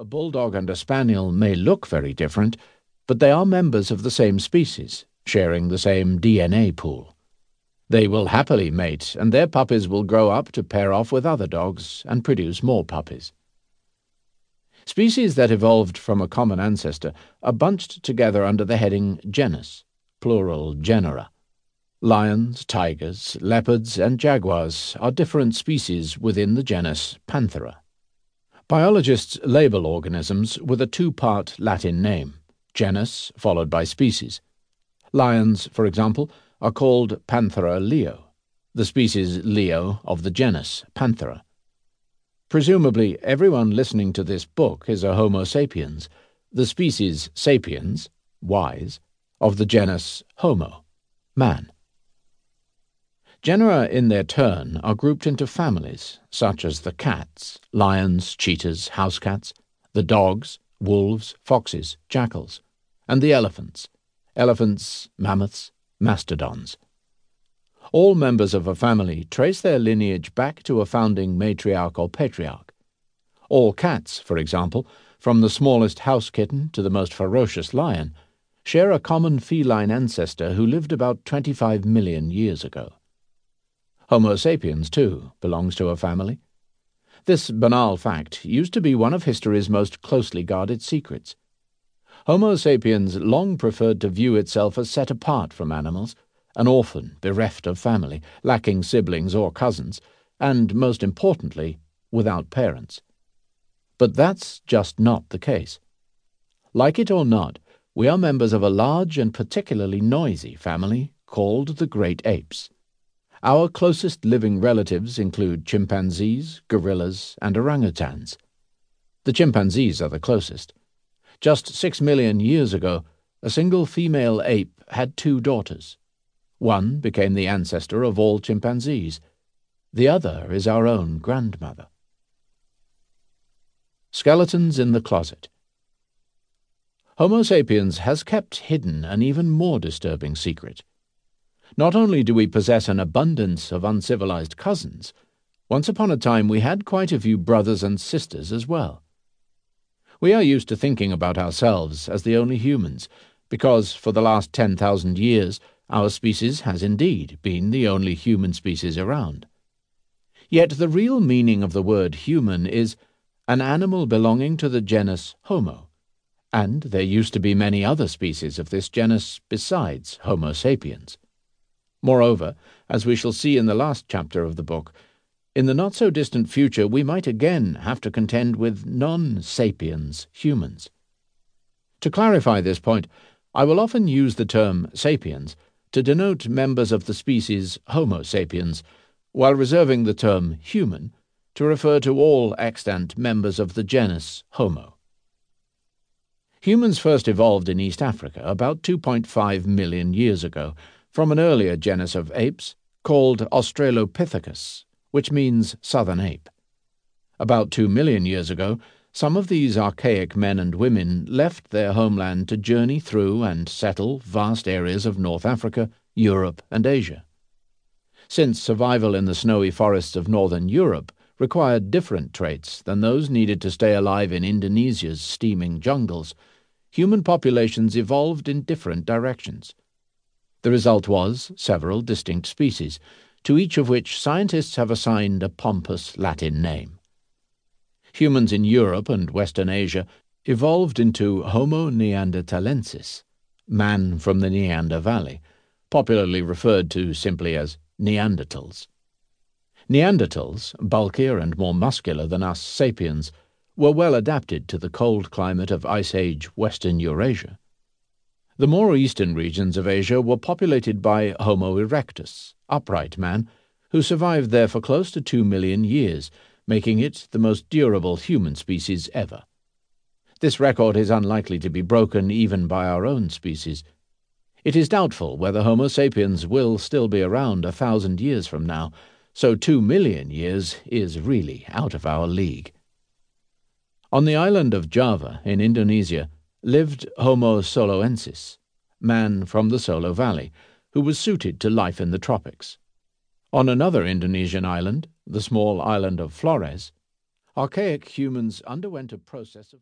A bulldog and a spaniel may look very different, but they are members of the same species, sharing the same DNA pool. They will happily mate, and their puppies will grow up to pair off with other dogs and produce more puppies. Species that evolved from a common ancestor are bunched together under the heading genus, plural genera. Lions, tigers, leopards, and jaguars are different species within the genus Panthera. Biologists label organisms with a two-part Latin name, genus followed by species. Lions, for example, are called Panthera leo, the species leo of the genus Panthera. Presumably, everyone listening to this book is a Homo sapiens, the species sapiens, wise, of the genus Homo, man. Genera in their turn are grouped into families, such as the cats, lions, cheetahs, house cats, the dogs, wolves, foxes, jackals, and the elephants, mammoths, mastodons. All members of a family trace their lineage back to a founding matriarch or patriarch. All cats, for example, from the smallest house kitten to the most ferocious lion, share a common feline ancestor who lived about 25 million years ago. Homo sapiens, too, belongs to a family. This banal fact used to be one of history's most closely guarded secrets. Homo sapiens long preferred to view itself as set apart from animals, an orphan bereft of family, lacking siblings or cousins, and, most importantly, without parents. But that's just not the case. Like it or not, we are members of a large and particularly noisy family called the great apes. Our closest living relatives include chimpanzees, gorillas, and orangutans. The chimpanzees are the closest. Just 6 million years ago, a single female ape had two daughters. One became the ancestor of all chimpanzees. The other is our own grandmother. Skeletons in the closet. Homo sapiens has kept hidden an even more disturbing secret. Not only do we possess an abundance of uncivilized cousins, once upon a time we had quite a few brothers and sisters as well. We are used to thinking about ourselves as the only humans, because for the last 10,000 years, our species has indeed been the only human species around. Yet the real meaning of the word human is an animal belonging to the genus Homo, and there used to be many other species of this genus besides Homo sapiens. Moreover, as we shall see in the last chapter of the book, in the not-so-distant future we might again have to contend with non-sapiens humans. To clarify this point, I will often use the term sapiens to denote members of the species Homo sapiens, while reserving the term human to refer to all extant members of the genus Homo. Humans first evolved in East Africa about 2.5 million years ago from an earlier genus of apes called Australopithecus, which means southern ape. About 2 million years ago, some of these archaic men and women left their homeland to journey through and settle vast areas of North Africa, Europe, and Asia. Since survival in the snowy forests of northern Europe required different traits than those needed to stay alive in Indonesia's steaming jungles, human populations evolved in different directions. The result was several distinct species, to each of which scientists have assigned a pompous Latin name. Humans in Europe and Western Asia evolved into Homo neanderthalensis, man from the Neander Valley, popularly referred to simply as Neanderthals. Neanderthals, bulkier and more muscular than us sapiens, were well adapted to the cold climate of Ice Age Western Eurasia. The more eastern regions of Asia were populated by Homo erectus, upright man, who survived there for close to 2 million years, making it the most durable human species ever. This record is unlikely to be broken even by our own species. It is doubtful whether Homo sapiens will still be around 1,000 years from now, so 2 million years is really out of our league. On the island of Java in Indonesia lived Homo soloensis, man from the Solo Valley, who was suited to life in the tropics. On another Indonesian island, the small island of Flores, archaic humans underwent a process of